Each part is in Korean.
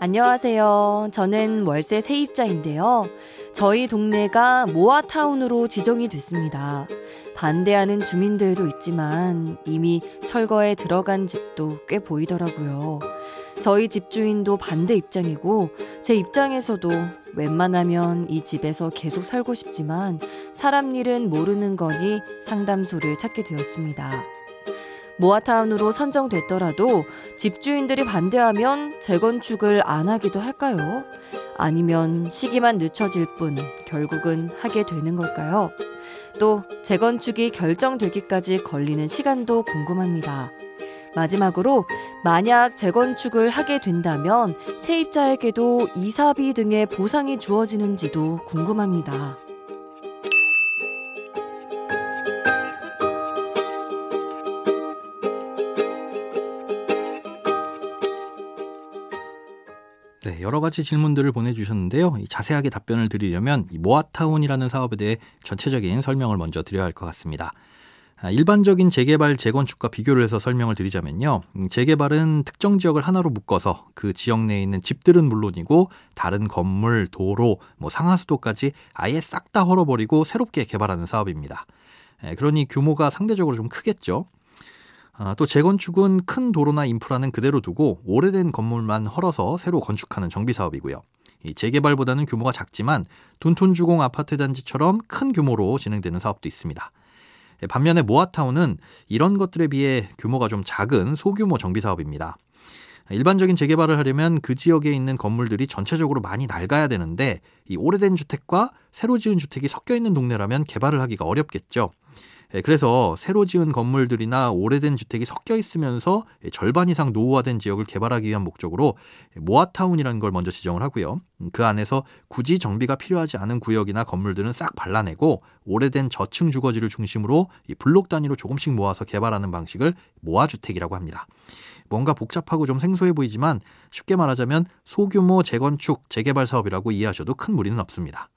안녕하세요. 저는 월세 세입자인데요. 저희 동네가 모아타운으로 지정이 됐습니다. 반대하는 주민들도 있지만 이미 철거에 들어간 집도 꽤 보이더라고요. 저희 집주인도 반대 입장이고 제 입장에서도 웬만하면 이 집에서 계속 살고 싶지만 사람 일은 모르는 거니 상담소를 찾게 되었습니다. 모아타운으로 선정됐더라도 집주인들이 반대하면 재건축을 안 하기도 할까요? 아니면 시기만 늦춰질 뿐 결국은 하게 되는 걸까요? 또 재건축이 결정되기까지 걸리는 시간도 궁금합니다. 마지막으로 만약 재건축을 하게 된다면 세입자에게도 이사비 등의 보상이 주어지는지도 궁금합니다. 네, 여러 가지 질문들을 보내주셨는데요. 자세하게 답변을 드리려면 모아타운이라는 사업에 대해 전체적인 설명을 먼저 드려야 할 것 같습니다. 일반적인 재개발, 재건축과 비교를 해서 설명을 드리자면요. 재개발은 특정 지역을 하나로 묶어서 그 지역 내에 있는 집들은 물론이고 다른 건물, 도로, 상하수도까지 아예 싹 다 헐어버리고 새롭게 개발하는 사업입니다. 그러니 규모가 상대적으로 좀 크겠죠. 또 재건축은 큰 도로나 인프라는 그대로 두고 오래된 건물만 헐어서 새로 건축하는 정비사업이고요. 이 재개발보다는 규모가 작지만 둔촌주공 아파트 단지처럼 큰 규모로 진행되는 사업도 있습니다. 반면에 모아타운은 이런 것들에 비해 규모가 좀 작은 소규모 정비사업입니다. 일반적인 재개발을 하려면 그 지역에 있는 건물들이 전체적으로 많이 낡아야 되는데 이 오래된 주택과 새로 지은 주택이 섞여 있는 동네라면 개발을 하기가 어렵겠죠. 그래서 새로 지은 건물들이나 오래된 주택이 섞여 있으면서 절반 이상 노후화된 지역을 개발하기 위한 목적으로 모아타운이라는 걸 먼저 지정을 하고요. 그 안에서 굳이 정비가 필요하지 않은 구역이나 건물들은 싹 발라내고 오래된 저층 주거지를 중심으로 블록 단위로 조금씩 모아서 개발하는 방식을 모아주택이라고 합니다. 뭔가 복잡하고 좀 생소해 보이지만 쉽게 말하자면 소규모 재건축, 재개발 사업이라고 이해하셔도 큰 무리는 없습니다.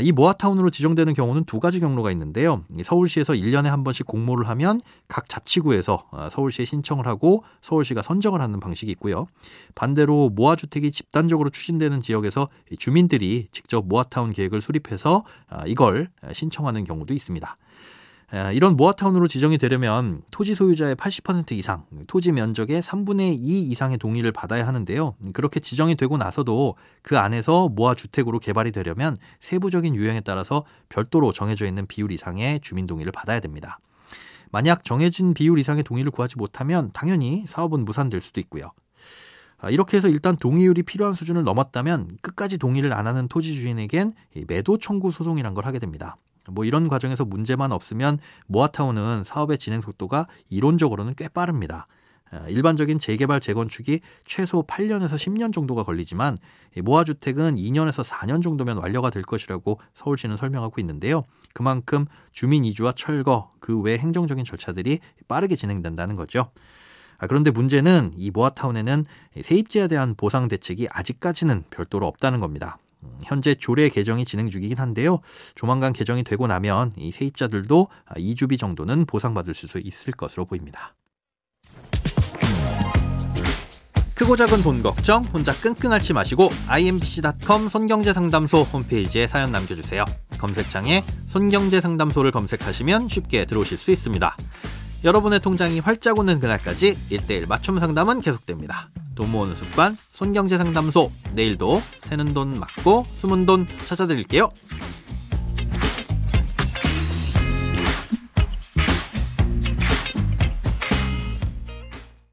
이 모아타운으로 지정되는 경우는 두 가지 경로가 있는데요. 서울시에서 1년에 한 번씩 공모를 하면 각 자치구에서 서울시에 신청을 하고 서울시가 선정을 하는 방식이 있고요. 반대로 모아주택이 집단적으로 추진되는 지역에서 주민들이 직접 모아타운 계획을 수립해서 이걸 신청하는 경우도 있습니다. 이런 모아타운으로 지정이 되려면 토지 소유자의 80% 이상, 토지 면적의 3분의 2 이상의 동의를 받아야 하는데요. 그렇게 지정이 되고 나서도 그 안에서 모아주택으로 개발이 되려면 세부적인 유형에 따라서 별도로 정해져 있는 비율 이상의 주민 동의를 받아야 됩니다. 만약 정해진 비율 이상의 동의를 구하지 못하면 당연히 사업은 무산될 수도 있고요. 이렇게 해서 일단 동의율이 필요한 수준을 넘었다면 끝까지 동의를 안 하는 토지 주인에겐 매도 청구 소송이란 걸 하게 됩니다. 이런 과정에서 문제만 없으면 모아타운은 사업의 진행 속도가 이론적으로는 꽤 빠릅니다. 일반적인 재개발, 재건축이 최소 8년에서 10년 정도가 걸리지만 모아주택은 2년에서 4년 정도면 완료가 될 것이라고 서울시는 설명하고 있는데요. 그만큼 주민 이주와 철거, 그 외 행정적인 절차들이 빠르게 진행된다는 거죠. 그런데 문제는 이 모아타운에는 세입자에 대한 보상 대책이 아직까지는 별도로 없다는 겁니다. 현재 조례 개정이 진행 중이긴 한데요. 조만간 개정이 되고 나면 이 세입자들도 이주비 정도는 보상받을 수 있을 것으로 보입니다. 크고 작은 돈 걱정 혼자 끙끙 앓지 마시고 imbc.com 손경제상담소 홈페이지에 사연 남겨주세요. 검색창에 손경제상담소를 검색하시면 쉽게 들어오실 수 있습니다. 여러분의 통장이 활짝 오는 그날까지 1대1 맞춤 상담은 계속됩니다. 돈 모으는 습관 손경제상담소. 내일도 새는 돈 막고 숨은 돈 찾아드릴게요.